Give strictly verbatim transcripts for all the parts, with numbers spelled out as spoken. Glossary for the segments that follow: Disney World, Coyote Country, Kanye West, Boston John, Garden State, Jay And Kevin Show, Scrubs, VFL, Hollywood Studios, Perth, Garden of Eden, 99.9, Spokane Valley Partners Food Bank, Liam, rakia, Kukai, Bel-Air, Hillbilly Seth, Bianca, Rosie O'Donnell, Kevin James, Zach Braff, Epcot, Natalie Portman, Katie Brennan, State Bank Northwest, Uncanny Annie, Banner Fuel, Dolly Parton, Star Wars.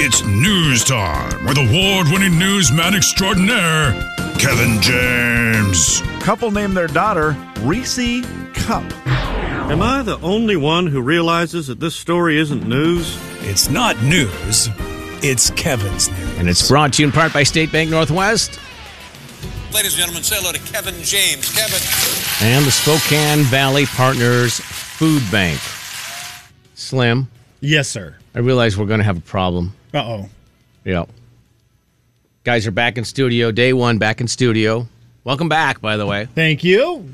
It's news time with award-winning newsman extraordinaire, Kevin James. Couple named their daughter Reese Cup. Am I the only one who realizes that this story isn't news? It's not news. It's Kevin's news. And it's brought to you in part by State Bank Northwest. Ladies and gentlemen, say hello to Kevin James. Kevin. And the Spokane Valley Partners Food Bank. Slim. Yes, sir. I realize we're going to have a problem. Uh-oh. Yeah. Guys are back in studio. Day one, back in studio. Welcome back, by the way. Thank you.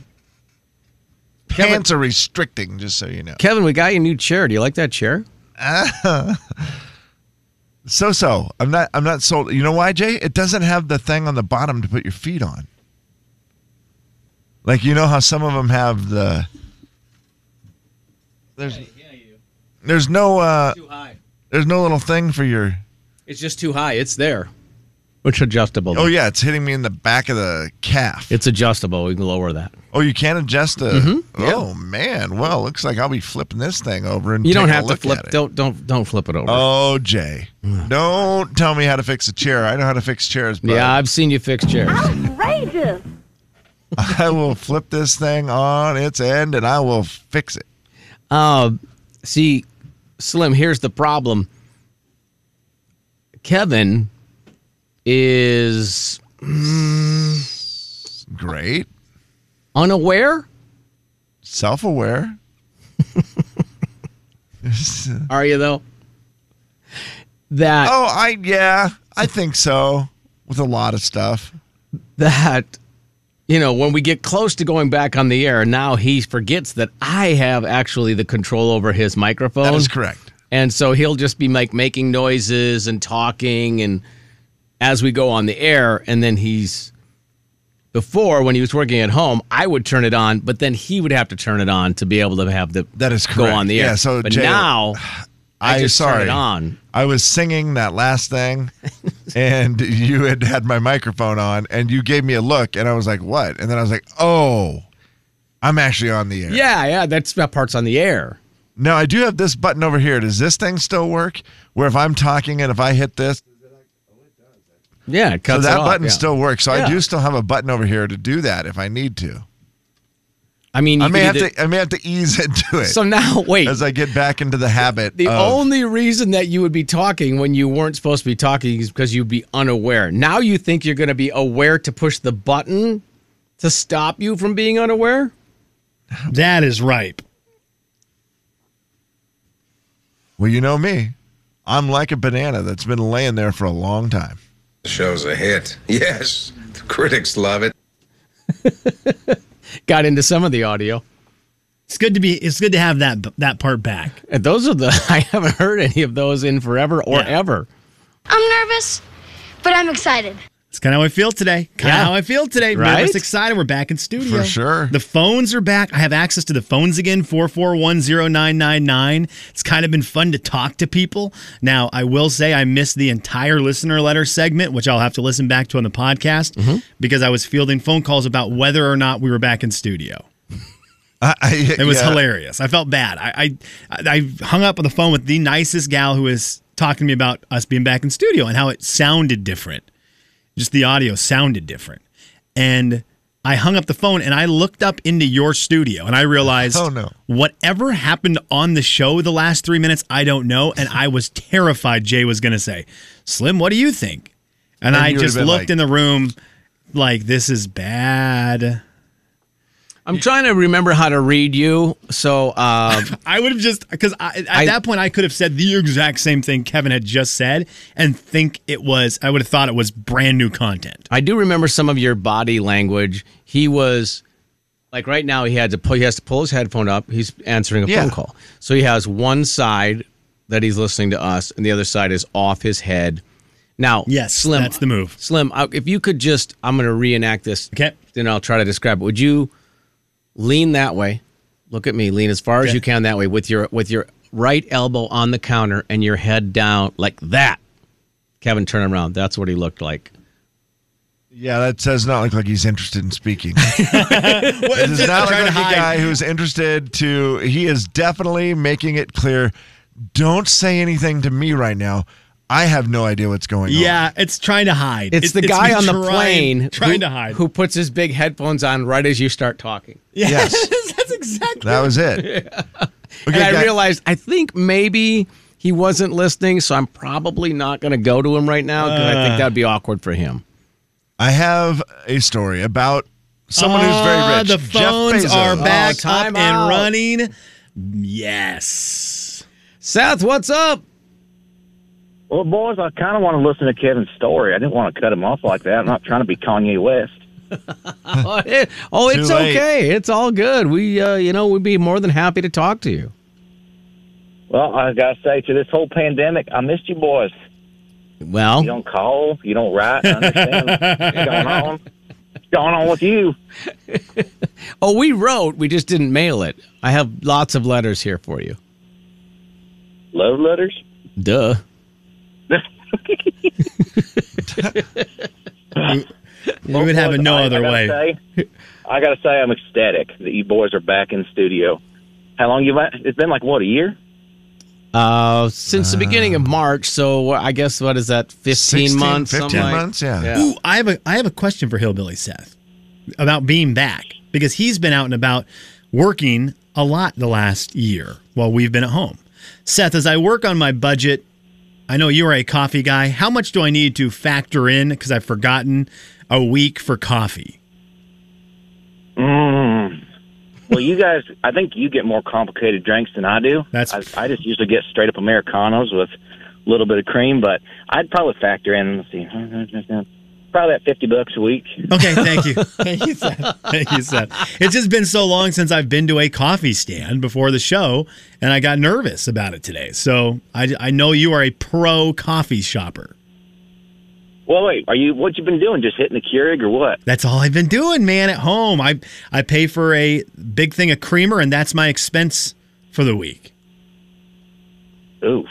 Kevin, pants are restricting, just so you know. Kevin, we got you a new chair. Do you like that chair? Uh, so so. I'm not I'm not sold. You know why, Jay? It doesn't have the thing on the bottom to put your feet on. Like, you know how some of them have the There's yeah, yeah, you. There's no uh too high. There's no little thing for your It's just too high. It's there. It's adjustable. Oh, yeah. It's hitting me in the back of the calf. It's adjustable. We can lower that. Oh, you can adjust the... Mm-hmm. Oh, yeah. Man. Well, looks like I'll be flipping this thing over and you don't have a look to flip. At it. Don't, don't, don't flip it over. Oh, Jay. Don't tell me how to fix a chair. I know how to fix chairs, but... Yeah, I've seen you fix chairs. Outrageous. I will flip this thing on its end, and I will fix it. Uh, see, Slim, here's the problem. Kevin... is mm, great, unaware, self-aware. Are you though? That oh, I yeah, I think so. With a lot of stuff that you know, when we get close to going back on the air, now he forgets that I have actually the control over his microphone. That is correct, and so he'll just be like making noises and talking and. As we go on the air, and then he's, before, when he was working at home, I would turn it on, but then he would have to turn it on to be able to have the that is correct. Go on the air. Yeah, so but Jay, now, I, I just sorry. turn it on. I was singing that last thing, and you had had my microphone on, and you gave me a look, and I was like, what? And then I was like, oh, I'm actually on the air. Yeah, yeah, that's, that part's on the air. Now, I do have this button over here. Does this thing still work? Where if I'm talking and if I hit this, yeah, it cuts so that it off, button yeah. still works. So yeah. I do still have a button over here to do that if I need to. I mean, you I may have to. I may have to ease into it. So now, wait, as I get back into the habit. The of, only reason that you would be talking when you weren't supposed to be talking is because you'd be unaware. Now you think you're going to be aware to push the button to stop you from being unaware? That is ripe. Well, you know me. I'm like a banana that's been laying there for a long time. The show's a hit. Yes, the critics love it. Got into some of the audio. It's good to be. It's good to have that that part back. And those are the. I haven't heard any of those in forever or yeah. ever. I'm nervous, but I'm excited. It's kind of how I feel today. Kind of yeah. how I feel today. Right? Nervous, excited. We're back in studio. For sure. The phones are back. I have access to the phones again. Four four one zero nine nine nine. It's kind of been fun to talk to people. Now, I will say I missed the entire listener letter segment, which I'll have to listen back to on the podcast mm-hmm. because I was fielding phone calls about whether or not we were back in studio. I, I, it was yeah. hilarious. I felt bad. I, I I hung up on the phone with the nicest gal who was talking to me about us being back in studio and how it sounded different. Just the audio sounded different. And I hung up the phone and I looked up into your studio and I realized oh, no. whatever happened on the show the last three minutes, I don't know. And I was terrified Jay was going to say, Slim, what do you think? And, and I just looked like, in the room like, this is bad. I'm trying to remember how to read you. So uh, I would have just, because at I, that point I could have said the exact same thing Kevin had just said and think it was, I would have thought it was brand new content. I do remember some of your body language. He was, like right now he had to pull, he has to pull his headphone up. He's answering a yeah. phone call. So he has one side that he's listening to us and the other side is off his head. Now, yes, Slim, that's the move. Slim, if you could just, I'm going to reenact this. Okay. Then I'll try to describe it. Would you... lean that way. Look at me. Lean as far okay. as you can that way with your with your right elbow on the counter and your head down like that. Kevin, turn around. That's what he looked like. Yeah, that does not look like he's interested in speaking. It does not look like a guy who's interested to... He is definitely making it clear, don't say anything to me right now. I have no idea what's going on. Yeah, it's trying to hide. It's, it's the guy it's on the trying, plane trying who, to hide. who puts his big headphones on right as you start talking. Yeah. Yes. That's exactly That was it. Yeah. Okay, and I guys. realized, I think maybe he wasn't listening, so I'm probably not going to go to him right now because uh, I think that would be awkward for him. I have a story about someone uh, who's very rich. The phones Jeff Bezos. are back oh, time up out. and running. Yes. Seth, what's up? Well, boys, I kind of want to listen to Kevin's story. I didn't want to cut him off like that. I'm not trying to be Kanye West. oh, it, oh, it's okay. It's all good. We, uh, you know, we'd be more than happy to talk to you. Well, I got to say, to this whole pandemic, I missed you boys. Well. You don't call. You don't write. I understand what's going on. What's going on with you? Oh, we wrote. We just didn't mail it. I have lots of letters here for you. Love letters? Duh. you, you would have it no I, other I way. Say, I gotta say, I'm ecstatic that you boys are back in studio. How long you? It's been like what, a year? Uh, since uh, the beginning of March. So I guess what is that? fifteen sixteen, months. Fifteen like. months. Yeah. yeah. Ooh, I have a I have a question for Hillbilly Seth about being back because he's been out and about working a lot the last year while we've been at home. Seth, as I work on my budget. I know you are a coffee guy. How much do I need to factor in, because I've forgotten, a week for coffee? Mm. Well, you guys, I think you get more complicated drinks than I do. That's I, I just usually get straight-up Americanos with a little bit of cream, but I'd probably factor in, let's see, probably at fifty bucks a week. Okay, thank you. Thank you, Seth. Thank you, Seth. It's just been so long since I've been to a coffee stand before the show, and I got nervous about it today. So I, I know you are a pro coffee shopper. Well, wait, are you? What you been doing? Just hitting the Keurig or what? That's all I've been doing, man. At home, I I pay for a big thing of creamer, and that's my expense for the week. Oof.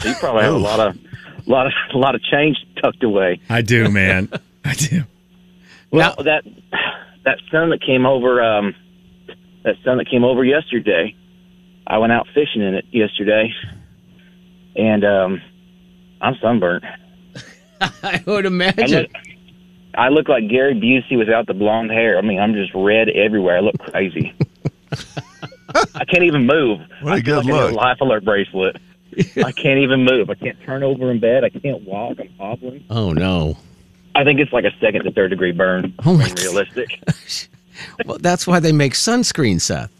So you probably have a lot of. A lot of a lot of change tucked away. I do, man. I do. Well, now, that that son that came over, um, that son that came over yesterday. I went out fishing in it yesterday, and um, I'm sunburnt. I would imagine. I look, I look like Gary Busey without the blonde hair. I mean, I'm just red everywhere. I look crazy. I can't even move. What a I good like look! I need a life alert bracelet. I can't even move. I can't turn over in bed. I can't walk. I'm hobbling. Oh, no. I think it's like a second to third degree burn. Oh, my realistic. Gosh. Well, that's why they make sunscreen, Seth.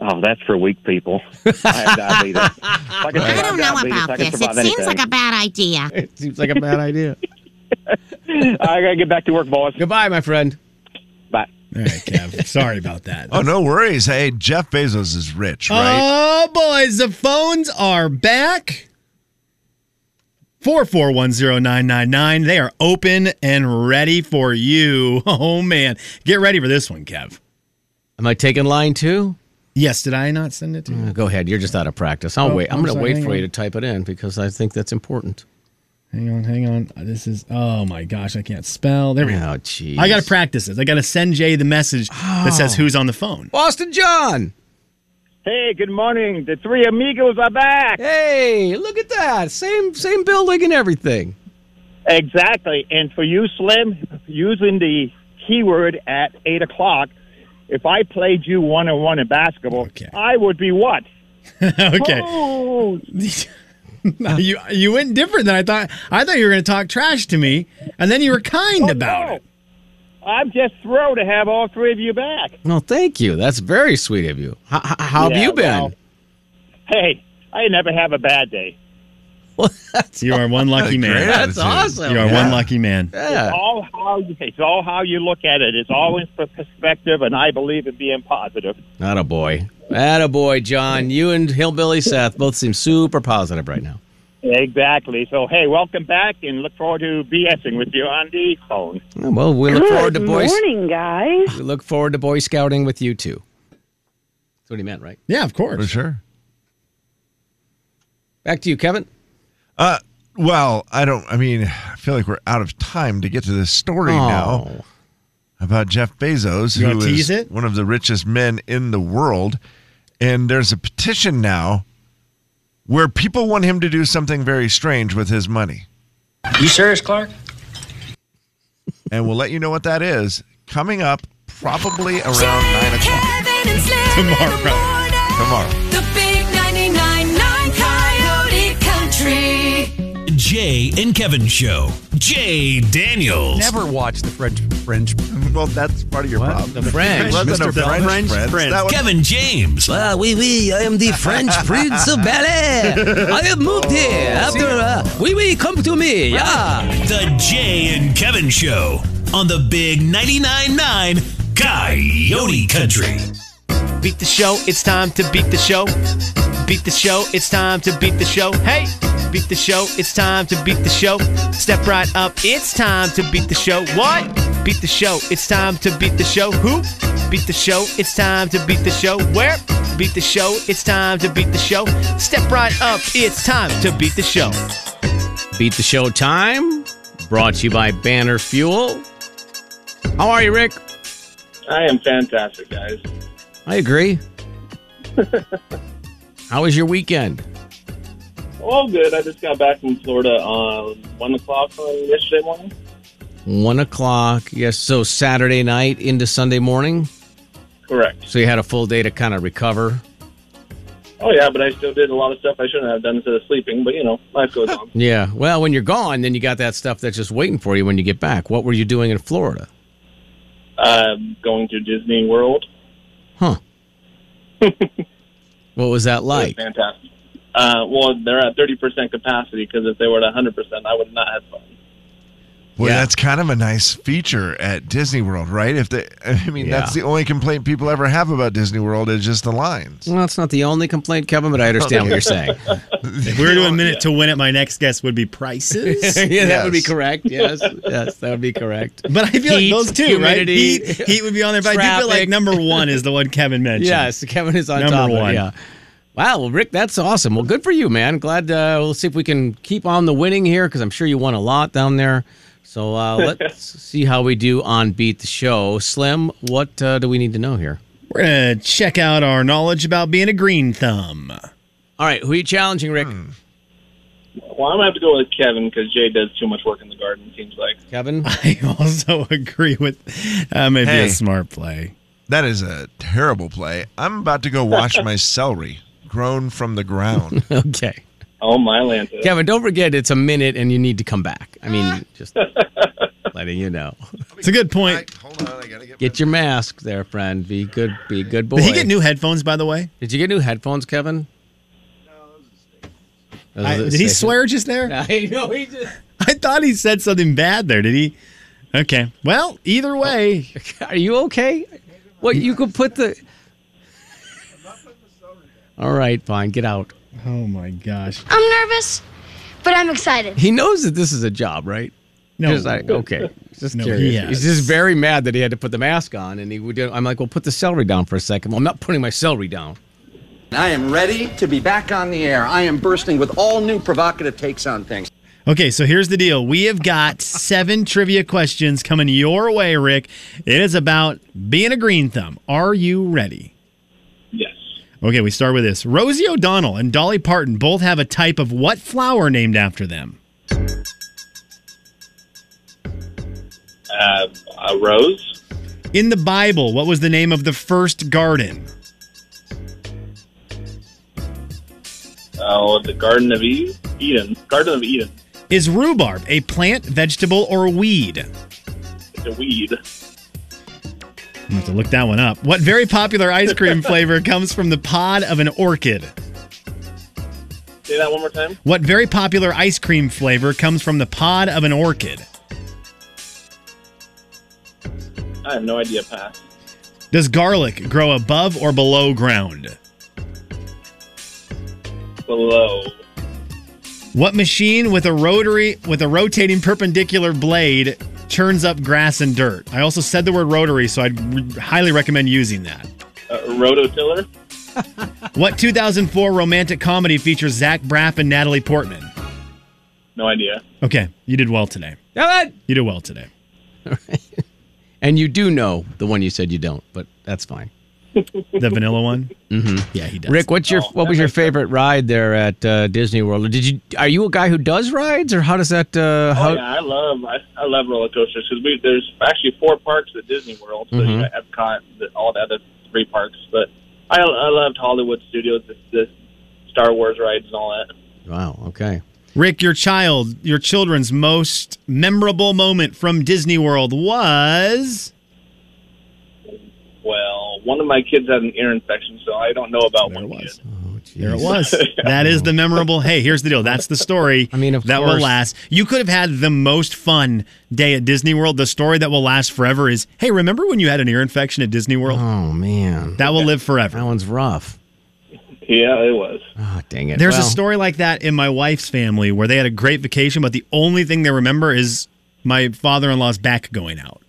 Oh, that's for weak people. I have diabetes. I, can I don't know diabetes. about this. It seems anything. like a bad idea. It seems like a bad idea. I got to get back to work, boys. Goodbye, my friend. Bye. All right, Kev. Sorry about that. That's... Oh, no worries. Hey, Jeff Bezos is rich, right? Oh, boys, the phones are back. four four one zero nine nine nine. They are open and ready for you. Oh, man. Get ready for this one, Kev. Am I taking line two? Yes. Did I not send it to you? Uh, go ahead. You're just out of practice. I'll oh, wait. I'm, I'm going to wait for on. you to type it in because I think that's important. Hang on, hang on. This is, oh, my gosh, I can't spell. There we go. Oh, jeez. I got to practice this. I got to send Jay the message oh. that says who's on the phone. Boston John. Hey, good morning. The three amigos are back. Hey, look at that. Same same building and everything. Exactly. And for you, Slim, using the keyword at eight o'clock, if I played you one-on-one in basketball, okay. I would be what? okay. Oh. No, you you went different than I thought. I thought you were going to talk trash to me, and then you were kind oh, about no. it. I'm just thrilled to have all three of you back. Well, thank you. That's very sweet of you. How, how yeah, have you been? Well, hey, I never have a bad day. Well, that's you are one lucky man. That's awesome. You are yeah. one lucky man. Yeah. It's, all how you, it's all how you look at it. It's always for perspective, and I believe in being positive. Not a boy. Attaboy, John. You and Hillbilly Seth both seem super positive right now. Exactly. So, hey, welcome back, and look forward to BSing with you on the phone. Well, we look Good forward to boys. Good morning, guys. We look forward to Boy Scouting with you two. That's what he meant, right? Yeah, of course. For sure. Back to you, Kevin. Uh, well, I don't. I mean, I feel like we're out of time to get to this story oh. now. About Jeff Bezos, who is it? one of the richest men in the world. And there's a petition now where people want him to do something very strange with his money. You serious, Clark? And we'll let you know what that is coming up probably around Jay, nine o'clock. Tomorrow. Tomorrow. The big ninety-nine point nine Coyote Country. Jay and Kevin Show. Jay Daniels. Never watch the French French. Well, that's part of your what? problem. The French. Mister French. French. French. French. Kevin James. Ah, oui, oui, I am the French Prince of Bel-Air. I have moved oh, here after... Uh, oui, oui, come to me. Yeah. The Jay and Kevin Show on the big ninety-nine point nine Coyote Country. Beat the show, it's time to beat the show. Beat the show, it's time to beat the show. Hey! Beat the show, it's time to beat the show. Step right up, it's time to beat the show. What? Beat the show, it's time to beat the show. Who? Beat the show, it's time to beat the show. Where? Beat the show, it's time to beat the show. Step right up, it's time to beat the show. Beat the show time, brought to you by Banner Fuel. How are you, Rick? I am fantastic, guys. I agree. How was your weekend? All good. I just got back from Florida on one o'clock on yesterday morning. one o'clock, yes. So Saturday night into Sunday morning? Correct. So you had a full day to kind of recover? Oh, yeah, but I still did a lot of stuff I shouldn't have done instead of sleeping, but, you know, life goes on. Yeah. Well, when you're gone, then you got that stuff that's just waiting for you when you get back. What were you doing in Florida? Uh, going to Disney World. Huh. What was that like? It was fantastic. Uh, well, they're at thirty percent capacity because if they were at one hundred percent, I would not have fun. Well, yeah. That's kind of a nice feature at Disney World, right? If they, I mean, yeah. That's the only complaint people ever have about Disney World is just the lines. Well, that's not the only complaint, Kevin, but I understand what you're saying. If we were to a minute yeah. to win it, my next guess would be prices. yeah, yes. That would be correct. Yes, yes, that would be correct. But I feel heat, like those two, humidity, right? Heat, heat would be on there, but traffic. I do feel like number one is the one Kevin mentioned. Yes, Kevin is on number top one. Of it, yeah. Wow, well, Rick, that's awesome. Well, good for you, man. Glad uh, we'll see if we can keep on the winning here because I'm sure you won a lot down there. So uh, let's see how we do on Beat the Show. Slim, what uh, do we need to know here? We're going to check out our knowledge about being a green thumb. All right, who are you challenging, Rick? Hmm. Well, I'm going to have to go with Kevin because Jay does too much work in the garden, it seems like. Kevin? I also agree with uh, maybe hey, a smart play. That is a terrible play. I'm about to go wash my celery grown from the ground. Okay. Oh, my land. Kevin, don't forget it's a minute and you need to come back. I mean, just letting you know. It's a good point. Right, hold on, I gotta get get your mask there, friend. Be good, be a good boy. Did he get new headphones, by the way? Did you get new headphones, Kevin? No, that was a mistake. Did he swear just there? I know he just. I thought he said something bad there. Did he? Okay. Well, either way. Oh. Are you okay? Well, you could put the. I'm not putting the celery down. All right, fine. Get out. Oh, my gosh. I'm nervous, but I'm excited. He knows that this is a job, right? No. Just like, okay. Just no, curious. He has. He's just very mad that he had to put the mask on. And he would. I'm like, well, put the celery down for a second. Well, I'm not putting my celery down. I am ready to be back on the air. I am bursting with all new provocative takes on things. Okay, so here's the deal. We have got seven trivia questions coming your way, Rick. It is about being a green thumb. Are you ready? Okay, we start with this. Rosie O'Donnell and Dolly Parton both have a type of what flower named after them? Uh, a rose. In the Bible, what was the name of the first garden? Oh, the Garden of Eden. Garden of Eden. Is rhubarb a plant, vegetable, or weed? It's a weed. I'm going to have to look that one up. What very popular ice cream flavor comes from the pod of an orchid? Say that one more time. What very popular ice cream flavor comes from the pod of an orchid? I have no idea, Pat. Does garlic grow above or below ground? Below. What machine with a rotary with a rotating perpendicular blade churns up grass and dirt? I also said the word rotary, so I'd re- highly recommend using that. Uh, rototiller? What two thousand four romantic comedy features Zach Braff and Natalie Portman? No idea. Okay, you did well today. You did well today. All right. And you do know the one you said you don't, but that's fine. The vanilla one? Mm-hmm. Yeah, he does. Rick, what's your oh, what was your favorite sense. ride there at uh, Disney World? Did you are you a guy who does rides, or how does that? Uh, how... Oh yeah, I love I, I love roller coasters because we there's actually four parks at Disney World, so mm-hmm. you got Epcot, the, all the other three parks. But I I loved Hollywood Studios, the, the Star Wars rides and all that. Wow. Okay. Rick, your child, your children's most memorable moment from Disney World was. Well, one of my kids had an ear infection, so I don't know about there one it was. Kid. Oh, there it was. That is the memorable, hey, here's the deal. That's the story I mean, of that course. will last. You could have had the most fun day at Disney World. The story that will last forever is, hey, remember when you had an ear infection at Disney World? Oh, man. That will live forever. That one's rough. Yeah, it was. Oh, dang it. There's well, a story like that in my wife's family where they had a great vacation, but the only thing they remember is my father-in-law's back going out.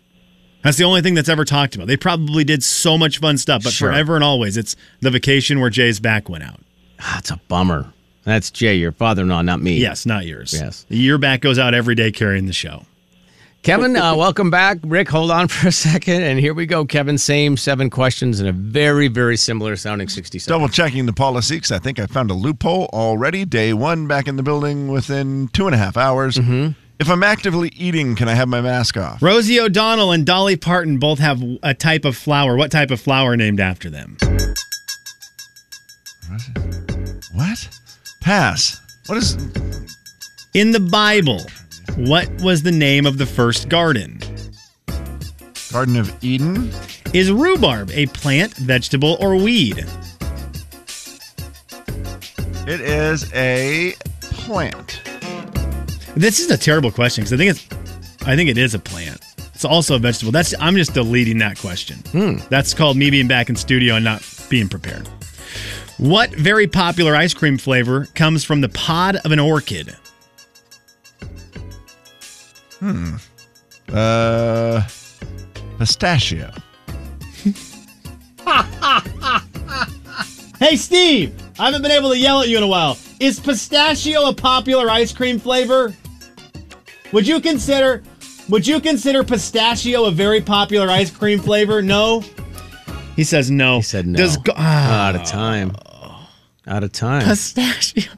That's the only thing that's ever talked about. They probably did so much fun stuff, but sure. forever and always, it's the vacation where Jay's back went out. That's ah, a bummer. That's Jay, your father-in-law, not me. Yes, not yours. Yes. Your back goes out every day carrying the show. Kevin, uh, welcome back. Rick, hold on for a second, and here we go. Kevin, same seven questions in a very, very similar sounding sixty seconds. Double-checking the policies. I think I found a loophole already. Day one, back in the building within two and a half hours. Mm-hmm. If I'm actively eating, can I have my mask off? Rosie O'Donnell and Dolly Parton both have a type of flower. What type of flower named after them? What? Pass. What is... In the Bible, what was the name of the first garden? Garden of Eden? Is rhubarb a plant, vegetable, or weed? It is a plant. This is a terrible question because I think it's, I think it is a plant. It's also a vegetable. That's I'm just deleting that question. Hmm. That's called me being back in studio and not being prepared. What very popular ice cream flavor comes from the pod of an orchid? Hmm. Uh, pistachio. Hey, Steve! I haven't been able to yell at you in a while. Is pistachio a popular ice cream flavor? Would you consider would you consider pistachio a very popular ice cream flavor? No? He says no. He said no. Does go- oh. Out of time. Out of time. Pistachio.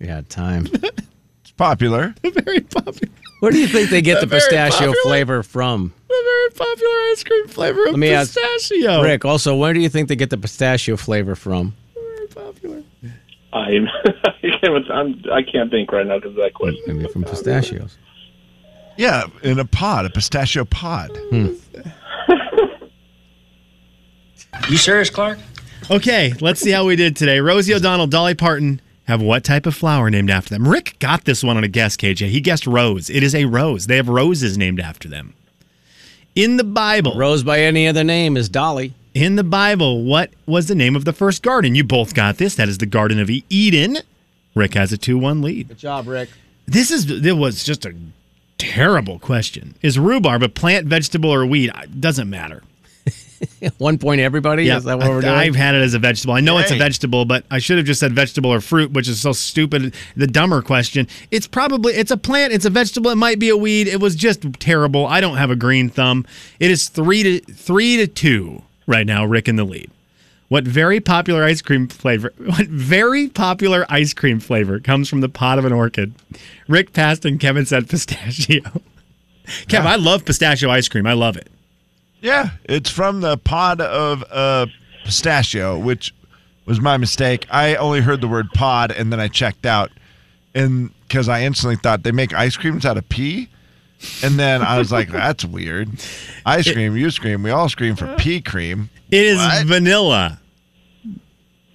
Yeah, out of time. It's popular. Very popular. Where do you think they get the, the pistachio popular, flavor from? The very popular ice cream flavor of Let me pistachio. Ask Rick, also, where do you think they get the pistachio flavor from? Very popular. I'm, I'm, I can't think right now because of that question. Maybe from pistachios. Yeah, in a pod, a pistachio pod. Hmm. You serious, Clark? Okay, let's see how we did today. Rosie O'Donnell, Dolly Parton have what type of flower named after them? Rick got this one on a guess, K J. He guessed rose. It is a rose. They have roses named after them. In the Bible. Rose by any other name is Dolly. In the Bible, what was the name of the first garden? You both got this. That is the Garden of Eden. Rick has a two one lead. Good job, Rick. This is it was just a terrible question. Is rhubarb a plant, vegetable, or weed? It doesn't matter. One point, everybody? Yeah, is that what we're doing? I've had it as a vegetable. I know Yay. It's a vegetable, but I should have just said vegetable or fruit, which is so stupid. The dumber question. It's probably, it's a plant, it's a vegetable, it might be a weed. It was just terrible. I don't have a green thumb. It is three to three to two. Right now, Rick in the lead. What very popular ice cream flavor? What very popular ice cream flavor comes from the pod of an orchid? Rick passed and Kevin said pistachio. Kev, yeah. I love pistachio ice cream. I love it. Yeah, it's from the pod of uh, pistachio, which was my mistake. I only heard the word pod and then I checked out, and because I instantly thought they make ice creams out of pea. And then I was like, that's weird. Ice cream, it, you scream, we all scream for pea cream. It is what? vanilla.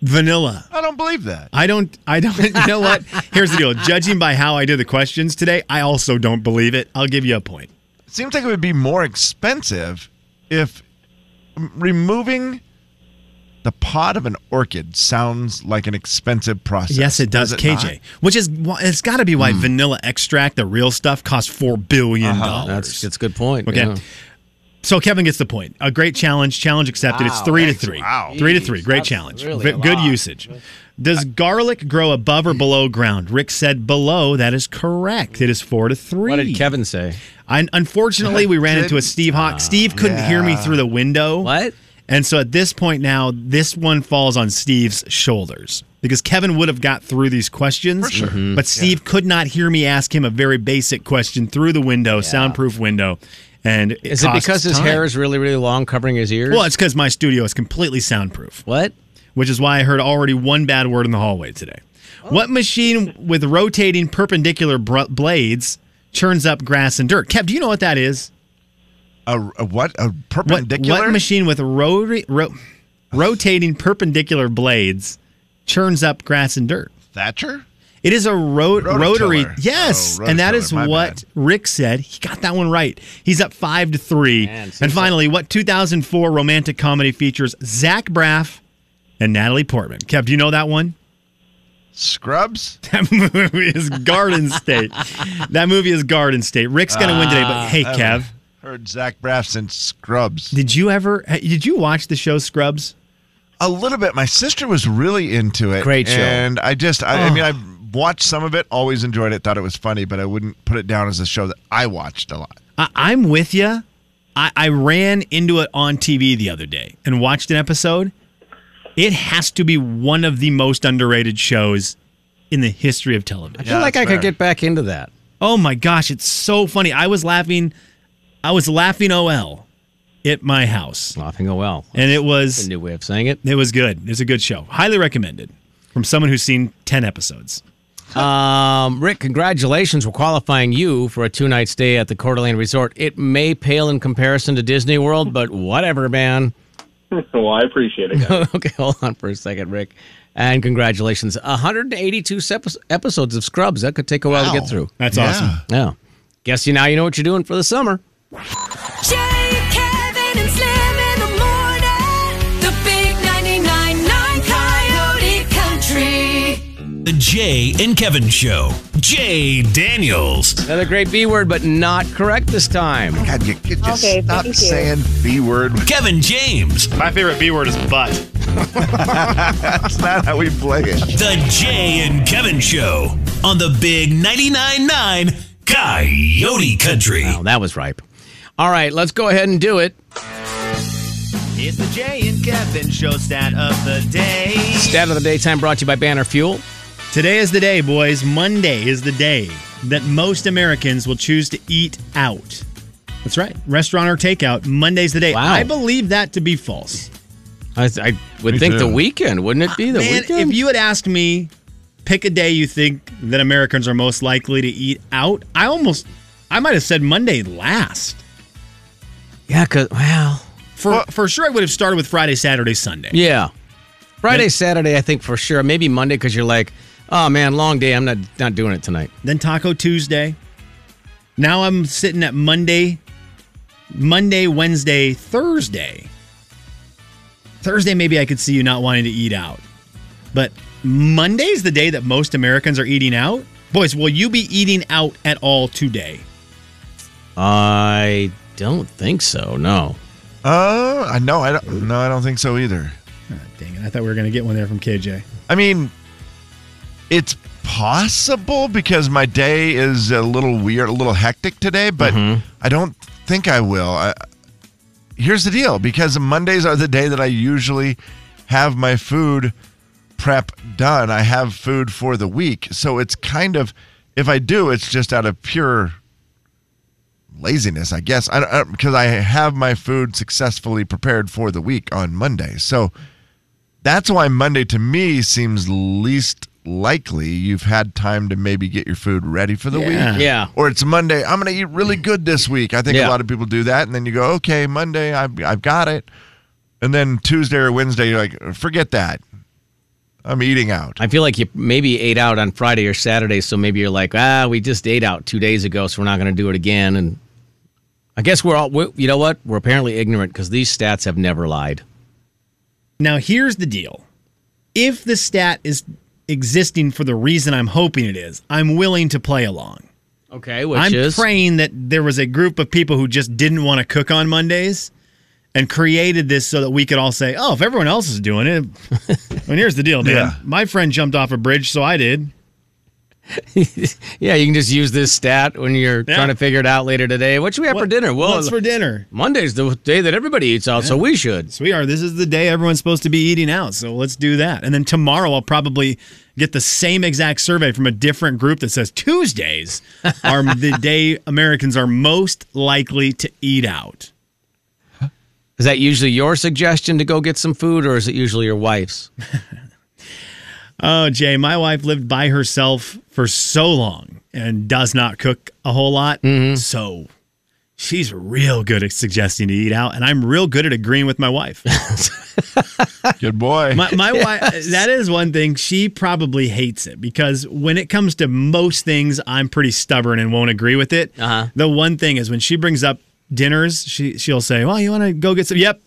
Vanilla. I don't believe that. I don't, I don't, you know what? Here's the deal. Judging by how I do the questions today, I also don't believe it. I'll give you a point. It seems like it would be more expensive if removing the pod of an orchid sounds like an expensive process. Yes, it does, K J. Which is, it's got to be why mm. vanilla extract, the real stuff, costs four billion dollars. Uh-huh. That's, that's a good point. Okay. Yeah. So Kevin gets the point. A great challenge. Challenge accepted. Wow, it's three thanks. to three. Wow. Three Jeez, to three. Great challenge. Really v- good usage. Does I, garlic grow above or below ground? Rick said below. That is correct. It is four to three. What did Kevin say? I, unfortunately, we ran into a Steve Hawk. Uh, Steve couldn't yeah. hear me through the window. What? And so at this point now, this one falls on Steve's shoulders because Kevin would have got through these questions, for sure. Mm-hmm. But Steve yeah. could not hear me ask him a very basic question through the window, yeah. soundproof window. And it is it because his time. hair is really, really long, covering his ears? Well, it's because my studio is completely soundproof. What? Which is why I heard already one bad word in the hallway today. Oh. What machine with rotating perpendicular br- blades churns up grass and dirt? Kev, do you know what that is? A, a what? A perpendicular? What, what machine with rota- ro- rotating perpendicular blades churns up grass and dirt? Thatcher? It is a ro- rotary. Yes, oh, and that is what bad. Rick said. He got that one right. He's up five to three. Man, and finally, like- what two thousand four romantic comedy features Zach Braff and Natalie Portman? Kev, do you know that one? Scrubs? That movie is Garden State. That movie is Garden State. Rick's going to uh, win today, but hey, Kev. Heard Zach Braff since Scrubs. Did you ever, did you watch the show Scrubs? A little bit. My sister was really into it. Great show. And I just, I, oh. I mean, I watched some of it, always enjoyed it, thought it was funny, but I wouldn't put it down as a show that I watched a lot. I, I'm with you. I, I ran into it on T V the other day and watched an episode. It has to be one of the most underrated shows in the history of television. I feel yeah, like I fair. could get back into that. Oh my gosh, it's so funny. I was laughing... I was laughing O L at my house. Laughing O L. And it was... That's a new way of saying it. It was good. It was a good show. Highly recommended from someone who's seen ten episodes. Um, Rick, congratulations. We're qualifying you for a two-night stay at the Coeur d'Alene Resort. It may pale in comparison to Disney World, but whatever, man. Well, I appreciate it, guys. Okay, hold on for a second, Rick. And congratulations. one hundred eighty-two sep- episodes of Scrubs. That could take a while wow. to get through. That's yeah. awesome. Yeah. Guess you now you know what you're doing for the summer. Jay, Kevin, and Slim in the morning. The big ninety-nine point nine Coyote Country. The Jay and Kevin Show. Jay Daniels. Another great B word, but not correct this time. God, you could just okay, stop saying B word. Kevin James. My favorite B word is butt. That's not how we play it. The Jay and Kevin Show on the big ninety-nine point nine Coyote Country. Wow, that was ripe. All right, let's go ahead and do it. It's the Jay and Kevin Show Stat of the Day. Stat of the Day time brought to you by Banner Fuel. Today is the day, boys. Monday is the day that most Americans will choose to eat out. That's right. Restaurant or takeout. Monday's the day. Wow. I believe that to be false. I, I would me think too. The weekend. Wouldn't it be the Man, weekend? If you had asked me, pick a day you think that Americans are most likely to eat out, I almost, I might have said Monday last. Yeah, because, well... For well, for sure, I would have started with Friday, Saturday, Sunday. Yeah. Friday, then, Saturday, I think for sure. Maybe Monday, because you're like, oh, man, long day. I'm not, not doing it tonight. Then Taco Tuesday. Now I'm sitting at Monday, Monday, Wednesday, Thursday. Thursday, maybe I could see you not wanting to eat out. But Monday's the day that most Americans are eating out? Boys, will you be eating out at all today? I... Don't think so. No. Uh, I no, I don't. No, I don't think so either. Oh, dang it! I thought we were gonna get one there from K J. I mean, it's possible because my day is a little weird, a little hectic today. But mm-hmm. I don't think I will. I, here's the deal: because Mondays are the day that I usually have my food prep done. I have food for the week, so it's kind of if I do, it's just out of pure laziness, I guess, I, I, because I have my food successfully prepared for the week on Monday. So that's why Monday to me seems least likely. You've had time to maybe get your food ready for the yeah. week. Yeah. Or it's Monday, I'm going to eat really good this week. I think yeah. a lot of people do that. And then you go, okay, Monday, I've, I've got it. And then Tuesday or Wednesday, you're like, forget that. I'm eating out. I feel like you maybe ate out on Friday or Saturday, so maybe you're like, ah, we just ate out two days ago, so we're not going to do it again. And I guess we're all, we're, you know what? We're apparently ignorant because these stats have never lied. Now, here's the deal. If the stat is existing for the reason I'm hoping it is, I'm willing to play along. Okay, which I'm is? I'm praying that there was a group of people who just didn't want to cook on Mondays and created this so that we could all say, oh, if everyone else is doing it, I mean, here's the deal, man. Yeah. My friend jumped off a bridge, so I did. Yeah, you can just use this stat when you're yeah. trying to figure it out later today. What should we have what, for dinner? Well, what's for dinner? Monday's the day that everybody eats out, yeah. so we should. So we are. This is the day everyone's supposed to be eating out, so let's do that. And then tomorrow I'll probably get the same exact survey from a different group that says Tuesdays are the day Americans are most likely to eat out. Is that usually your suggestion to go get some food, or is it usually your wife's? Oh, Jay, my wife lived by herself for so long and does not cook a whole lot. Mm-hmm. So she's real good at suggesting to eat out, and I'm real good at agreeing with my wife. Good boy. My, my yes. wife, that is one thing. She probably hates it because when it comes to most things, I'm pretty stubborn and won't agree with it. Uh-huh. The one thing is when she brings up dinners, she, she'll say, well, you want to go get some? Yep.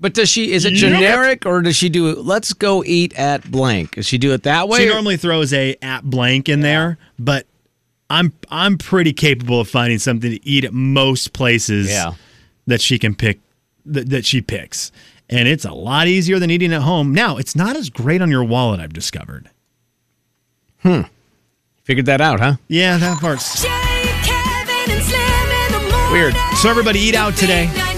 But does she, is it generic, or does she do, let's go eat at blank? Does she do it that way? She normally throws a at blank in yeah. there, but I'm I'm pretty capable of finding something to eat at most places yeah. that she can pick, that, that she picks. And it's a lot easier than eating at home. Now, it's not as great on your wallet, I've discovered. Hmm. Figured that out, huh? Yeah, that part's Jay, Kevin, and Slim in the morning. Weird. So everybody eat out today.